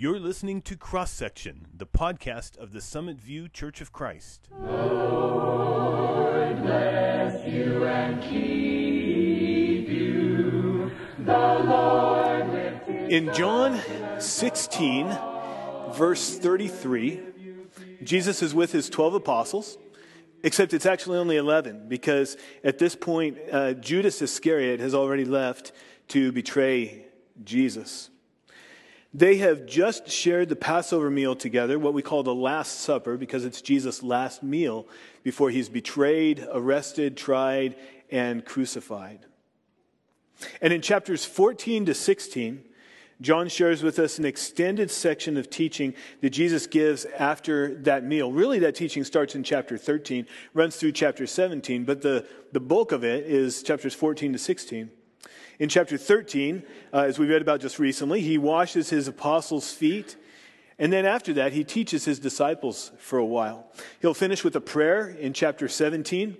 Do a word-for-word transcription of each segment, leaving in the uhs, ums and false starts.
You're listening to Cross Section, the podcast of the Summit View Church of Christ. The Lord bless you and keep you. The Lord lift you. In John sixteen, verse thirty-three, Jesus is with his twelve apostles, except it's actually only eleven, because at this point, uh, Judas Iscariot has already left to betray Jesus. They have just shared the Passover meal together, what we call the Last Supper, because it's Jesus' last meal before he's betrayed, arrested, tried, and crucified. And in chapters fourteen to sixteen, John shares with us an extended section of teaching that Jesus gives after that meal. Really, that teaching starts in chapter thirteen, runs through chapter seventeen, but the, the bulk of it is chapters fourteen to sixteen. In chapter thirteen, uh, as we read about just recently, he washes his apostles' feet, and then after that, he teaches his disciples for a while. He'll finish with a prayer in chapter seventeen,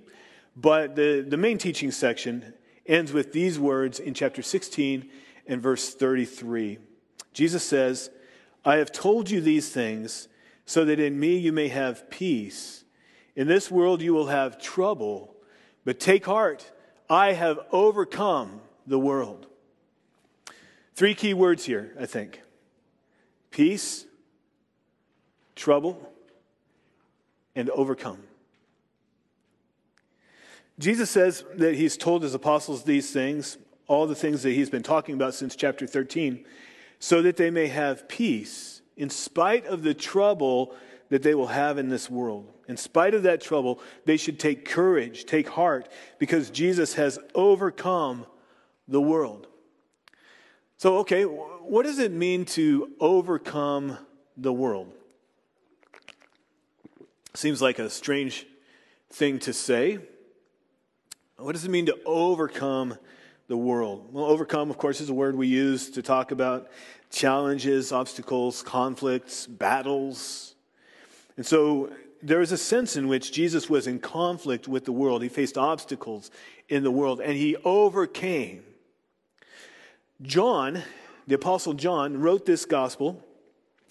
but the, the main teaching section ends with these words in chapter sixteen and verse thirty-three. Jesus says, "I have told you these things so that in me you may have peace. In this world you will have trouble, but take heart, I have overcome the world." Three key words here, I think. Peace, trouble, and overcome. Jesus says that he's told his apostles these things, all the things that he's been talking about since chapter thirteen, so that they may have peace in spite of the trouble that they will have in this world. In spite of that trouble, they should take courage, take heart, because Jesus has overcome the world. So, okay, what does it mean to overcome the world? Seems like a strange thing to say. What does it mean to overcome the world? Well, overcome, of course, is a word we use to talk about challenges, obstacles, conflicts, battles. And so there is a sense in which Jesus was in conflict with the world. He faced obstacles in the world, and he overcame. John, the Apostle John, wrote this gospel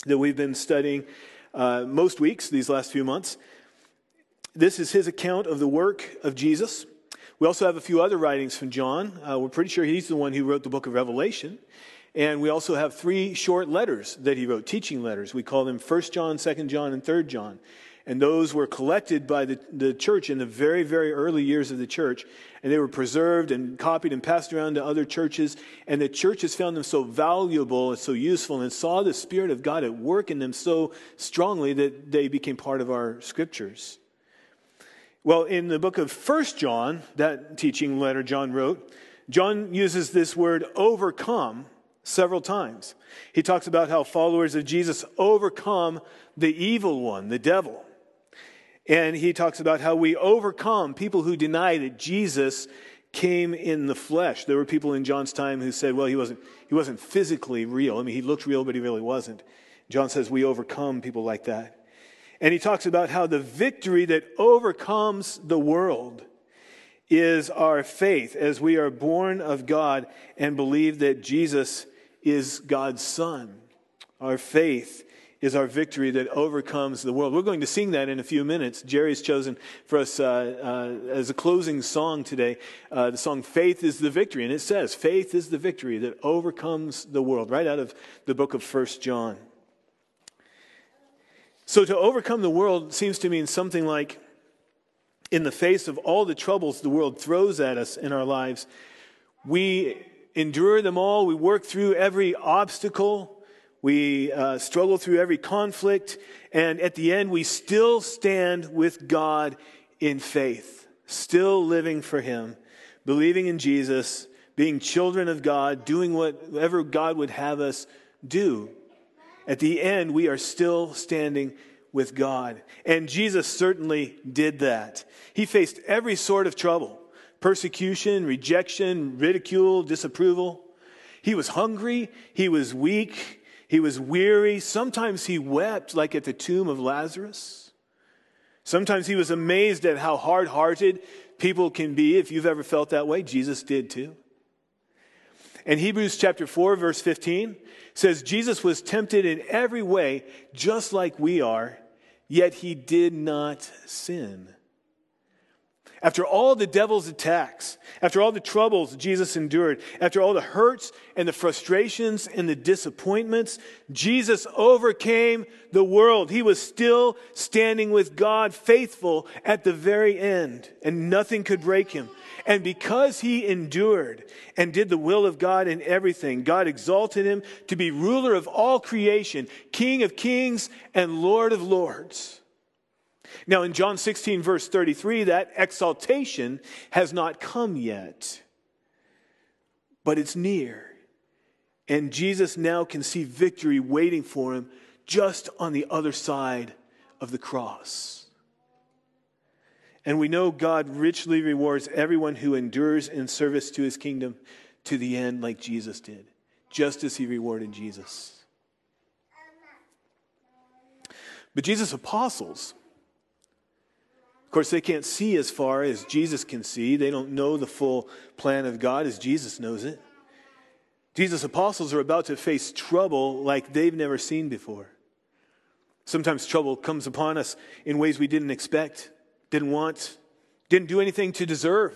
that we've been studying uh, most weeks these last few months. This is his account of the work of Jesus. We also have a few other writings from John. Uh, we're pretty sure he's the one who wrote the book of Revelation. And we also have three short letters that he wrote, teaching letters. We call them First John, Second John, and Third John. And those were collected by the, the church in the very, very early years of the church. And they were preserved and copied and passed around to other churches. And the churches found them so valuable and so useful and saw the Spirit of God at work in them so strongly that they became part of our scriptures. Well, in the book of First John, that teaching letter John wrote, John uses this word overcome several times. He talks about how followers of Jesus overcome the evil one, the devil. And he talks about how we overcome people who deny that Jesus came in the flesh. There were people in John's time who said, well, he wasn't, he wasn't physically real. I mean, he looked real, but he really wasn't. John says we overcome people like that. And he talks about how the victory that overcomes the world is our faith, as we are born of God and believe that Jesus is God's Son. Our faith is our victory that overcomes the world. We're going to sing that in a few minutes. Jerry's chosen for us uh, uh, as a closing song today, uh, the song Faith is the Victory. And it says, faith is the victory that overcomes the world, right out of the book of First John. So to overcome the world seems to mean something like, in the face of all the troubles the world throws at us in our lives, we endure them all, we work through every obstacle, we uh, struggle through every conflict, and at the end we still stand with God in faith, still living for Him, believing in Jesus, being children of God, doing whatever God would have us do. At the end, we are still standing with God. And Jesus certainly did that. He faced every sort of trouble: persecution, rejection, ridicule, disapproval. He was hungry. He was weak. He was weary. Sometimes he wept, like at the tomb of Lazarus. Sometimes he was amazed at how hard-hearted people can be. If you've ever felt that way, Jesus did too. And Hebrews chapter four, verse fifteen says, Jesus was tempted in every way, just like we are, yet he did not sin. After all the devil's attacks, after all the troubles Jesus endured, after all the hurts and the frustrations and the disappointments, Jesus overcame the world. He was still standing with God, faithful at the very end, and nothing could break him. And because he endured and did the will of God in everything, God exalted him to be ruler of all creation, King of kings and Lord of lords. Now, in John sixteen, verse thirty-three, that exaltation has not come yet, but it's near. And Jesus now can see victory waiting for him just on the other side of the cross. And we know God richly rewards everyone who endures in service to his kingdom to the end, like Jesus did, just as he rewarded Jesus. But Jesus' apostles, of course, they can't see as far as Jesus can see. They don't know the full plan of God as Jesus knows it. Jesus' apostles are about to face trouble like they've never seen before. Sometimes trouble comes upon us in ways we didn't expect, didn't want, didn't do anything to deserve.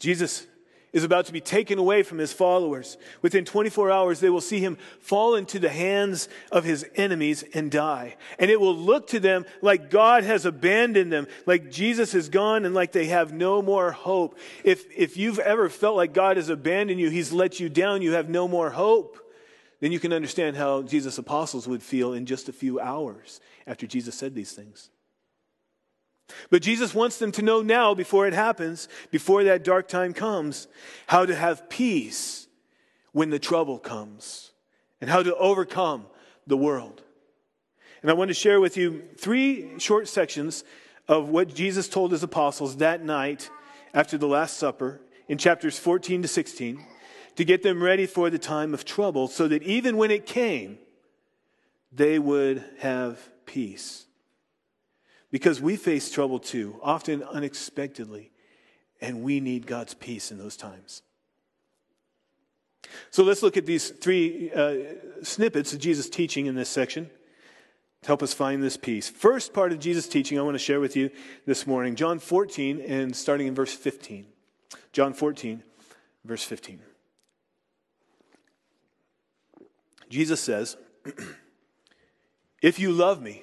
Jesus is about to be taken away from his followers. Within twenty-four hours, they will see him fall into the hands of his enemies and die. And it will look to them like God has abandoned them, like Jesus is gone, and like they have no more hope. If, if you've ever felt like God has abandoned you, he's let you down, you have no more hope, then you can understand how Jesus' apostles would feel in just a few hours after Jesus said these things. But Jesus wants them to know now, before it happens, before that dark time comes, how to have peace when the trouble comes and how to overcome the world. And I want to share with you three short sections of what Jesus told his apostles that night after the Last Supper in chapters fourteen to sixteen to get them ready for the time of trouble so that even when it came, they would have peace. Because we face trouble too, often unexpectedly, and we need God's peace in those times. So let's look at these three uh, snippets of Jesus' teaching in this section to help us find this peace. First part of Jesus' teaching I want to share with you this morning, John fourteen and starting in verse fifteen. John fourteen, verse fifteen. Jesus says, "If you love me,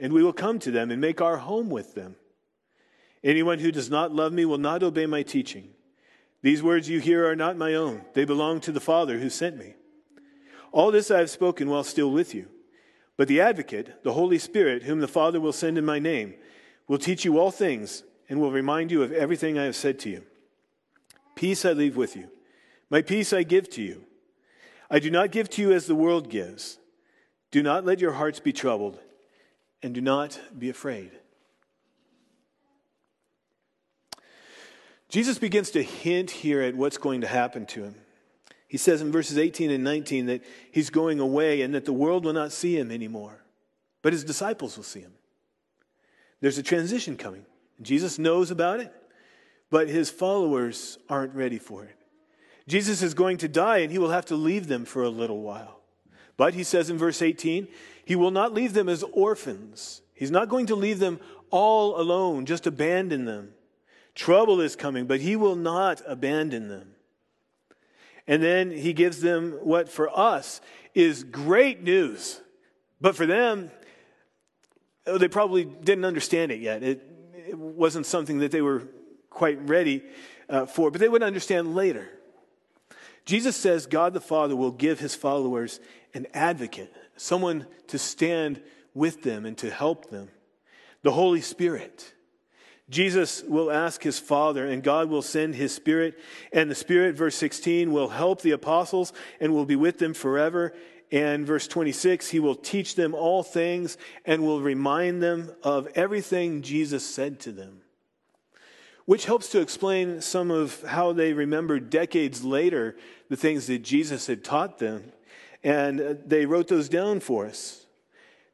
and we will come to them and make our home with them. Anyone who does not love me will not obey my teaching. These words you hear are not my own. They belong to the Father who sent me. All this I have spoken while still with you. But the Advocate, the Holy Spirit, whom the Father will send in my name, will teach you all things and will remind you of everything I have said to you. Peace I leave with you. My peace I give to you. I do not give to you as the world gives. Do not let your hearts be troubled, and do not be afraid." Jesus begins to hint here at what's going to happen to him. He says in verses eighteen and nineteen that he's going away and that the world will not see him anymore, but his disciples will see him. There's a transition coming. Jesus knows about it, but his followers aren't ready for it. Jesus is going to die and he will have to leave them for a little while. But he says in verse eighteen, he will not leave them as orphans. He's not going to leave them all alone, just abandon them. Trouble is coming, but he will not abandon them. And then he gives them what for us is great news. But for them, they probably didn't understand it yet. It, it wasn't something that they were quite ready uh, for, but they would understand later. Jesus says God the Father will give his followers an advocate, someone to stand with them and to help them, the Holy Spirit. Jesus will ask his Father, and God will send his Spirit, and the Spirit, verse sixteen, will help the apostles and will be with them forever. And verse twenty-six, he will teach them all things and will remind them of everything Jesus said to them. Which helps to explain some of how they remembered decades later the things that Jesus had taught them. And they wrote those down for us.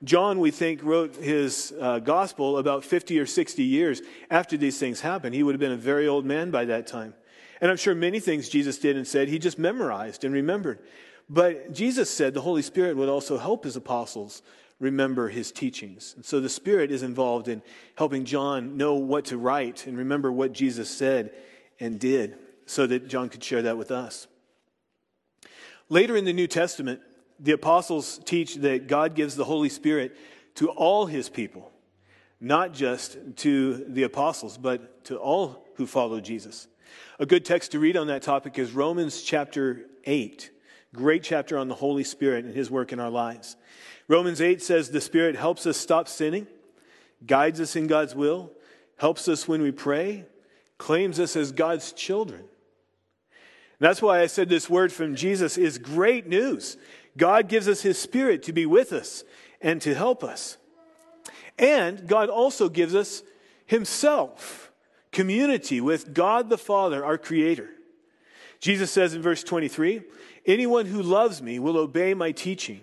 John, we think, wrote his uh, gospel about fifty or sixty years after these things happened. He would have been a very old man by that time. And I'm sure many things Jesus did and said, he just memorized and remembered. But Jesus said the Holy Spirit would also help his apostles remember his teachings. And so the Spirit is involved in helping John know what to write and remember what Jesus said and did so that John could share that with us. Later in the New Testament, the apostles teach that God gives the Holy Spirit to all his people, not just to the apostles, but to all who follow Jesus. A good text to read on that topic is Romans chapter eight. Great chapter on the Holy Spirit and his work in our lives. Romans eight says the Spirit helps us stop sinning, guides us in God's will, helps us when we pray, claims us as God's children. And that's why I said this word from Jesus is great news. God gives us his Spirit to be with us and to help us. And God also gives us himself, community with God the Father, our Creator. Jesus says in verse twenty-three, anyone who loves me will obey my teaching.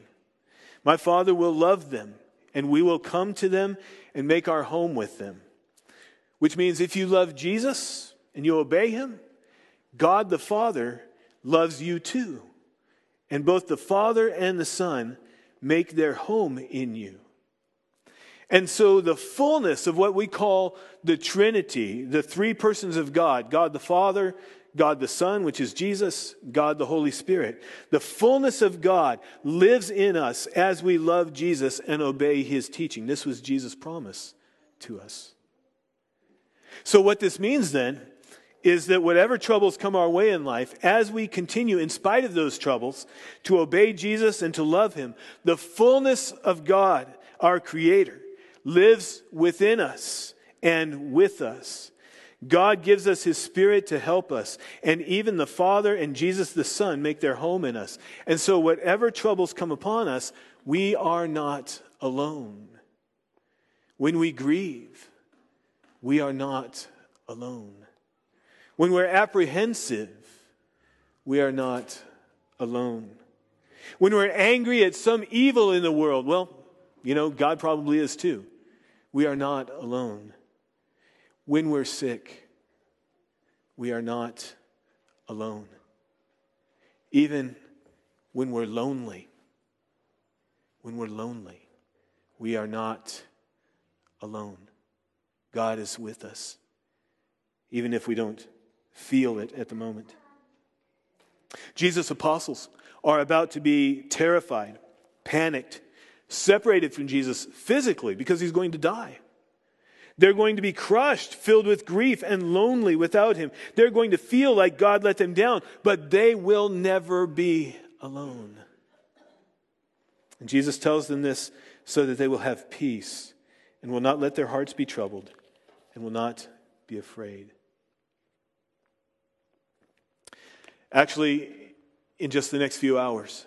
My Father will love them, and we will come to them and make our home with them. Which means if you love Jesus and you obey him, God the Father loves you too. And both the Father and the Son make their home in you. And so the fullness of what we call the Trinity, the three persons of God, God the Father, God the Son, which is Jesus, God the Holy Spirit. The fullness of God lives in us as we love Jesus and obey his teaching. This was Jesus' promise to us. So what this means then is that whatever troubles come our way in life, as we continue in spite of those troubles to obey Jesus and to love him, the fullness of God, our Creator, lives within us and with us. God gives us his Spirit to help us, and even the Father and Jesus the Son make their home in us. And so whatever troubles come upon us, we are not alone. When we grieve, we are not alone. When we're apprehensive, we are not alone. When we're angry at some evil in the world, well, you know, God probably is too. We are not alone. When we're sick, we are not alone. Even when we're lonely, when we're lonely, we are not alone. God is with us, even if we don't feel it at the moment. Jesus' apostles are about to be terrified, panicked, separated from Jesus physically because he's going to die. They're going to be crushed, filled with grief, and lonely without him. They're going to feel like God let them down, but they will never be alone. And Jesus tells them this so that they will have peace and will not let their hearts be troubled and will not be afraid. Actually, in just the next few hours,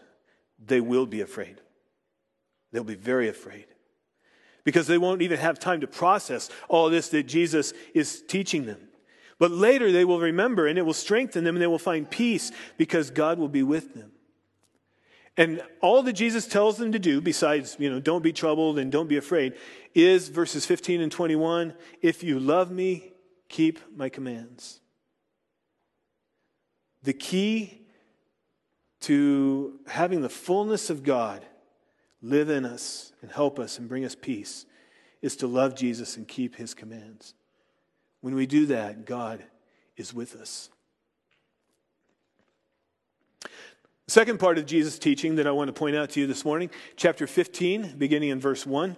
they will be afraid. They'll be very afraid. Because they won't even have time to process all this that Jesus is teaching them. But later they will remember, and it will strengthen them, and they will find peace because God will be with them. And all that Jesus tells them to do, besides, you know, don't be troubled and don't be afraid, is verses fifteen and twenty-one, if you love me, keep my commands. The key to having the fullness of God live in us and help us and bring us peace is to love Jesus and keep his commands. When we do that, God is with us. The second part of Jesus' teaching that I want to point out to you this morning, chapter fifteen, beginning in verse one.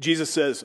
Jesus says,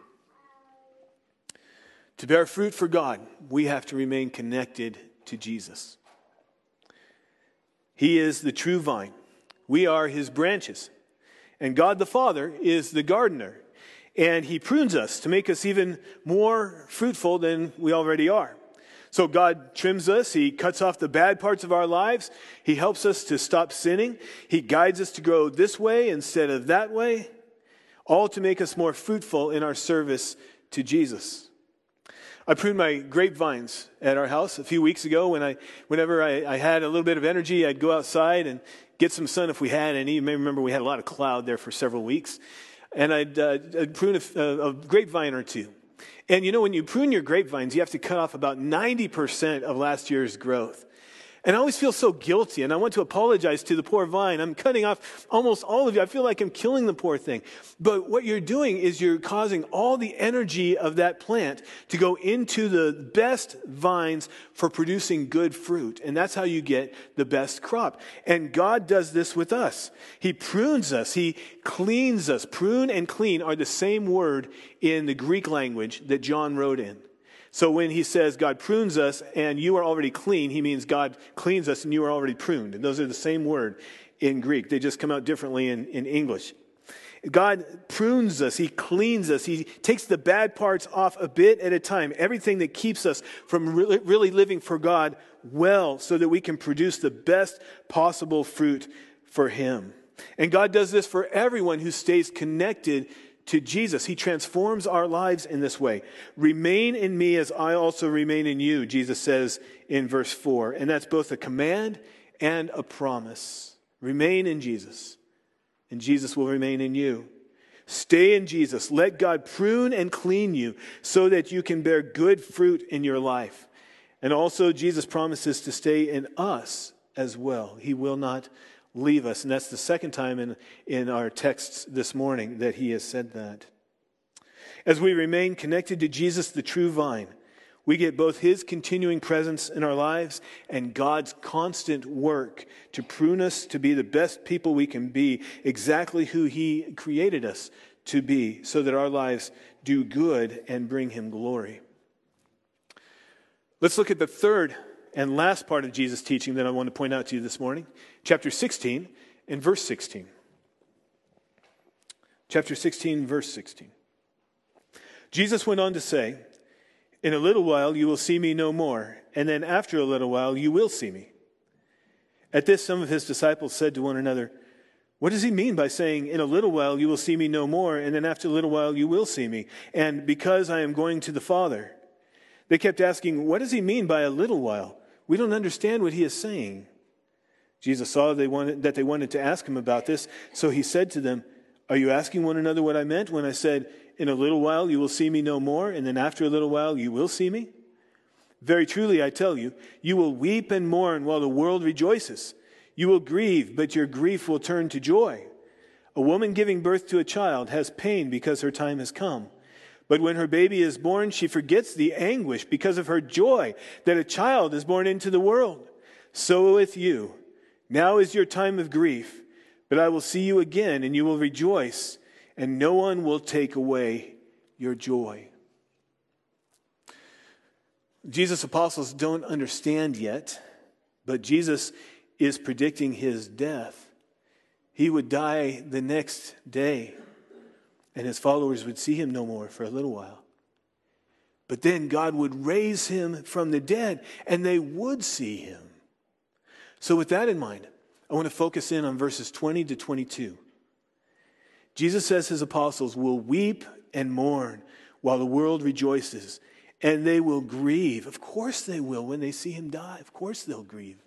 To bear fruit for God, we have to remain connected to Jesus. He is the true vine. We are his branches. And God the Father is the gardener. And he prunes us to make us even more fruitful than we already are. So God trims us. He cuts off the bad parts of our lives. He helps us to stop sinning. He guides us to grow this way instead of that way, all to make us more fruitful in our service to Jesus. I pruned my grapevines at our house a few weeks ago. When I, whenever I, I had a little bit of energy, I'd go outside and get some sun if we had any. You may remember we had a lot of cloud there for several weeks. And I'd, uh, I'd prune a, a grapevine or two. And you know, when you prune your grapevines, you have to cut off about ninety percent of last year's growth. And I always feel so guilty, and I want to apologize to the poor vine. I'm cutting off almost all of you. I feel like I'm killing the poor thing. But what you're doing is you're causing all the energy of that plant to go into the best vines for producing good fruit. And that's how you get the best crop. And God does this with us. He prunes us. He cleans us. Prune and clean are the same word in the Greek language that John wrote in. So when he says God prunes us and you are already clean, he means God cleans us and you are already pruned. And those are the same word in Greek. They just come out differently in, in English. God prunes us. He cleans us. He takes the bad parts off a bit at a time. Everything that keeps us from really, really living for God well, so that we can produce the best possible fruit for him. And God does this for everyone who stays connected to Jesus. He transforms our lives in this way. Remain in me as I also remain in you, Jesus says in verse four. And that's both a command and a promise. Remain in Jesus, and Jesus will remain in you. Stay in Jesus. Let God prune and clean you so that you can bear good fruit in your life. And also, Jesus promises to stay in us as well. He will not leave us. And that's the second time in, in our texts this morning that he has said that. As we remain connected to Jesus, the true vine, we get both his continuing presence in our lives and God's constant work to prune us to be the best people we can be, exactly who he created us to be, so that our lives do good and bring him glory. Let's look at the third and last part of Jesus' teaching that I want to point out to you this morning, chapter sixteen and verse sixteen. Chapter sixteen, verse sixteen. Jesus went on to say, "In a little while you will see me no more, and then after a little while you will see me." At this, some of his disciples said to one another, "What does he mean by saying, 'In a little while you will see me no more, and then after a little while you will see me,' and 'because I am going to the Father'?" They kept asking, "What does he mean by a little while? We don't understand what he is saying." Jesus saw they wanted, that they wanted to ask him about this, so he said to them, "Are you asking one another what I meant when I said, 'In a little while you will see me no more, and then after a little while you will see me'? Very truly I tell you, you will weep and mourn while the world rejoices. You will grieve, but your grief will turn to joy. A woman giving birth to a child has pain because her time has come. But when her baby is born, she forgets the anguish because of her joy that a child is born into the world. So with you, now is your time of grief, but I will see you again, and you will rejoice, and no one will take away your joy." Jesus' apostles don't understand yet, but Jesus is predicting his death. He would die the next day, and his followers would see him no more for a little while. But then God would raise him from the dead, and they would see him. So with that in mind, I want to focus in on verses twenty to twenty-two. Jesus says his apostles will weep and mourn while the world rejoices, And they will grieve. Of course they will when they see him die. Of course they'll grieve.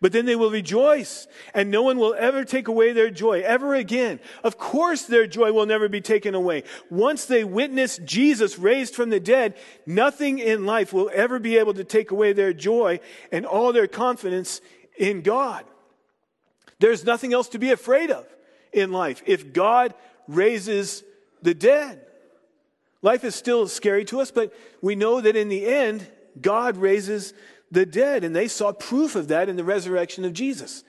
But then they will rejoice, and no one will ever take away their joy, ever again. Of course their joy will never be taken away. Once they witness Jesus raised from the dead, nothing in life will ever be able to take away their joy and all their confidence in God. There's nothing else to be afraid of in life if God raises the dead. Life is still scary to us, but we know that in the end, God raises the dead, and they saw proof of that in the resurrection of Jesus.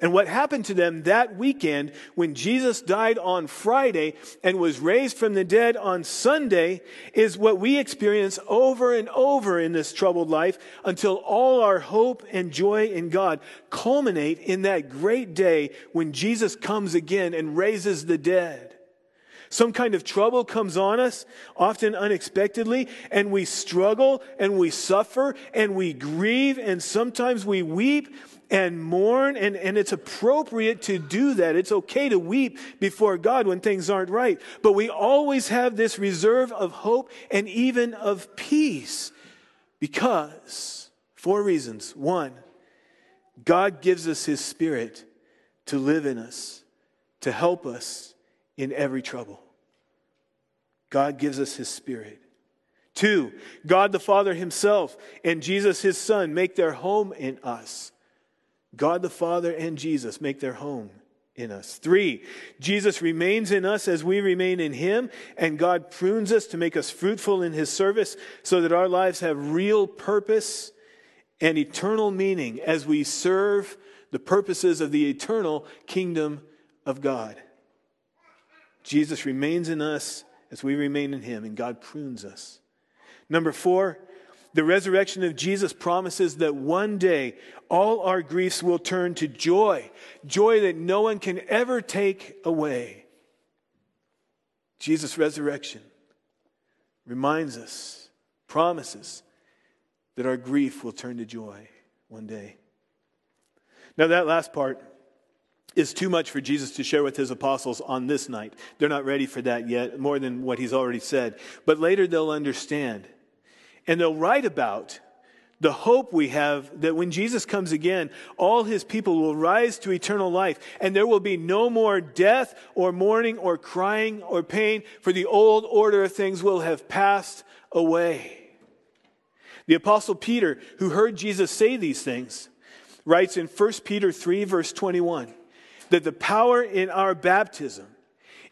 And what happened to them that weekend when Jesus died on Friday and was raised from the dead on Sunday is what we experience over and over in this troubled life until all our hope and joy in God culminate in that great day when Jesus comes again and raises the dead. Some kind of trouble comes on us, often unexpectedly, and we struggle and we suffer and we grieve and sometimes we weep and mourn, and, and it's appropriate to do that. It's okay to weep before God when things aren't right. But we always have this reserve of hope and even of peace because, four reasons. One, God gives us his Spirit to live in us, to help us in every trouble. God gives us his Spirit. Two, God the Father himself and Jesus his Son make their home in us. God the Father and Jesus make their home in us. Three, Jesus remains in us as we remain in him, and God prunes us to make us fruitful in his service so that our lives have real purpose and eternal meaning as we serve the purposes of the eternal kingdom of God. Jesus remains in us as we remain in him, and God prunes us. Number four, the resurrection of Jesus promises that one day all our griefs will turn to joy, joy that no one can ever take away. Jesus' resurrection reminds us, promises that our grief will turn to joy one day. Now that last part is too much for Jesus to share with his apostles on this night. They're not ready for that yet, more than what he's already said. But later they'll understand. And they'll write about the hope we have that when Jesus comes again, all his people will rise to eternal life. And there will be no more death or mourning or crying or pain, for the old order of things will have passed away. The Apostle Peter, who heard Jesus say these things, writes in First Peter three, verse twenty-one, that the power in our baptism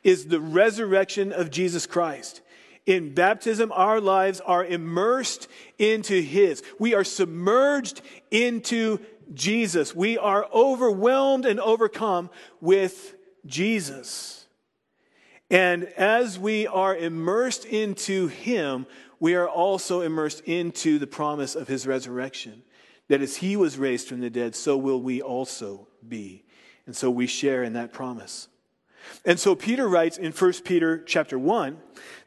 is the resurrection of Jesus Christ. In baptism, our lives are immersed into his. We are submerged into Jesus. We are overwhelmed and overcome with Jesus. And as we are immersed into him, we are also immersed into the promise of his resurrection. That as he was raised from the dead, so will we also be. And so we share in that promise. And so Peter writes in First Peter chapter one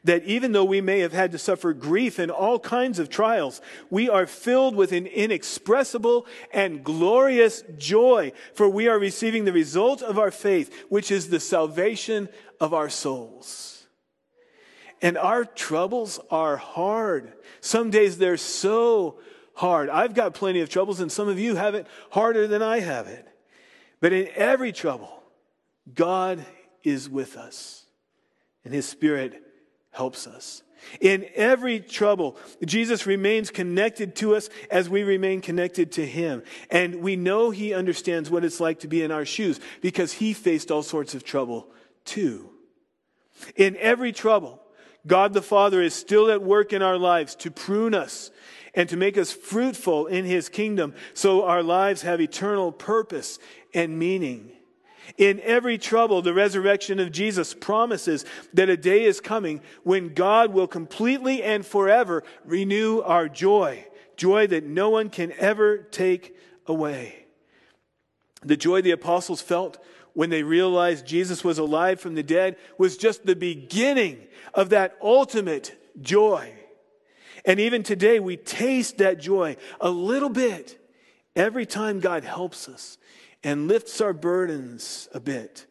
that even though we may have had to suffer grief and all kinds of trials, we are filled with an inexpressible and glorious joy, for we are receiving the result of our faith, which is the salvation of our souls. And our troubles are hard. Some days they're so hard. I've got plenty of troubles, and some of you have it harder than I have it. But in every trouble, God is with us, and his Spirit helps us. In every trouble, Jesus remains connected to us as we remain connected to him. And we know he understands what it's like to be in our shoes because he faced all sorts of trouble too. In every trouble, God the Father is still at work in our lives to prune us and to make us fruitful in his kingdom so our lives have eternal purpose and meaning. In every trouble, the resurrection of Jesus promises that a day is coming when God will completely and forever renew our joy, joy that no one can ever take away. The joy the apostles felt when they realized Jesus was alive from the dead was just the beginning of that ultimate joy. And even today, we taste that joy a little bit every time God helps us and lifts our burdens a bit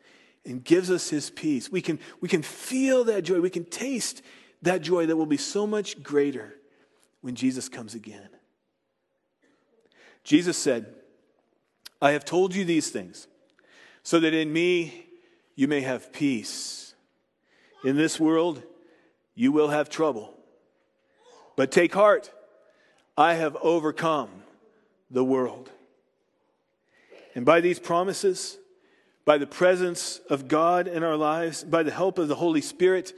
and gives us his peace. We can, we can feel that joy. We can taste that joy that will be so much greater when Jesus comes again. Jesus said, I have told you these things, so that in me you may have peace. In this world you will have trouble. But take heart, I have overcome the world. And by these promises, by the presence of God in our lives, by the help of the Holy Spirit,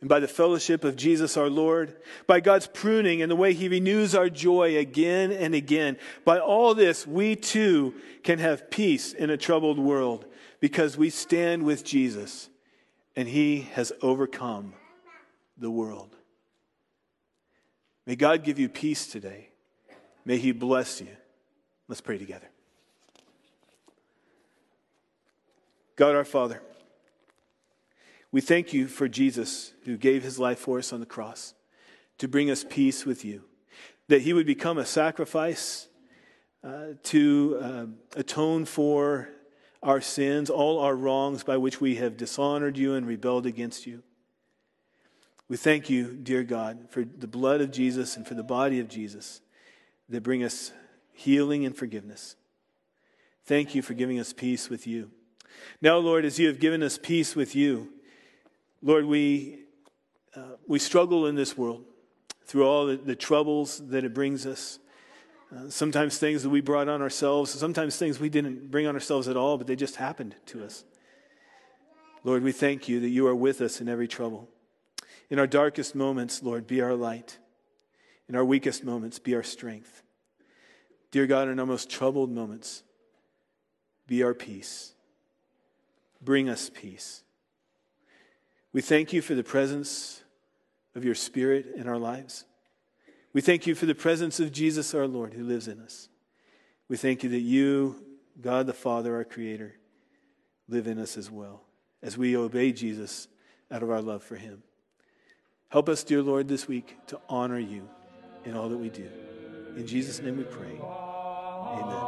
and by the fellowship of Jesus our Lord, by God's pruning and the way He renews our joy again and again, by all this we too can have peace in a troubled world, because we stand with Jesus and He has overcome the world. May God give you peace today. May He bless you. Let's pray together. God our Father, we thank you for Jesus, who gave his life for us on the cross to bring us peace with you, that he would become a sacrifice uh, to uh, atone for our sins, all our wrongs by which we have dishonored you and rebelled against you. We thank you, dear God, for the blood of Jesus and for the body of Jesus that bring us healing and forgiveness. Thank you for giving us peace with you. Now, Lord, as you have given us peace with you, Lord, we uh, we struggle in this world through all the, the troubles that it brings us. Uh, sometimes things that we brought on ourselves, sometimes things we didn't bring on ourselves at all, but they just happened to us. Lord, we thank you that you are with us in every trouble. In our darkest moments, Lord, be our light. In our weakest moments, be our strength. Dear God, in our most troubled moments, be our peace. Bring us peace. We thank you for the presence of your Spirit in our lives. We thank you for the presence of Jesus our Lord, who lives in us. We thank you that you, God the Father, our Creator, live in us as well, as we obey Jesus out of our love for him. Help us, dear Lord, this week to honor you in all that we do. In Jesus' name we pray. Amen.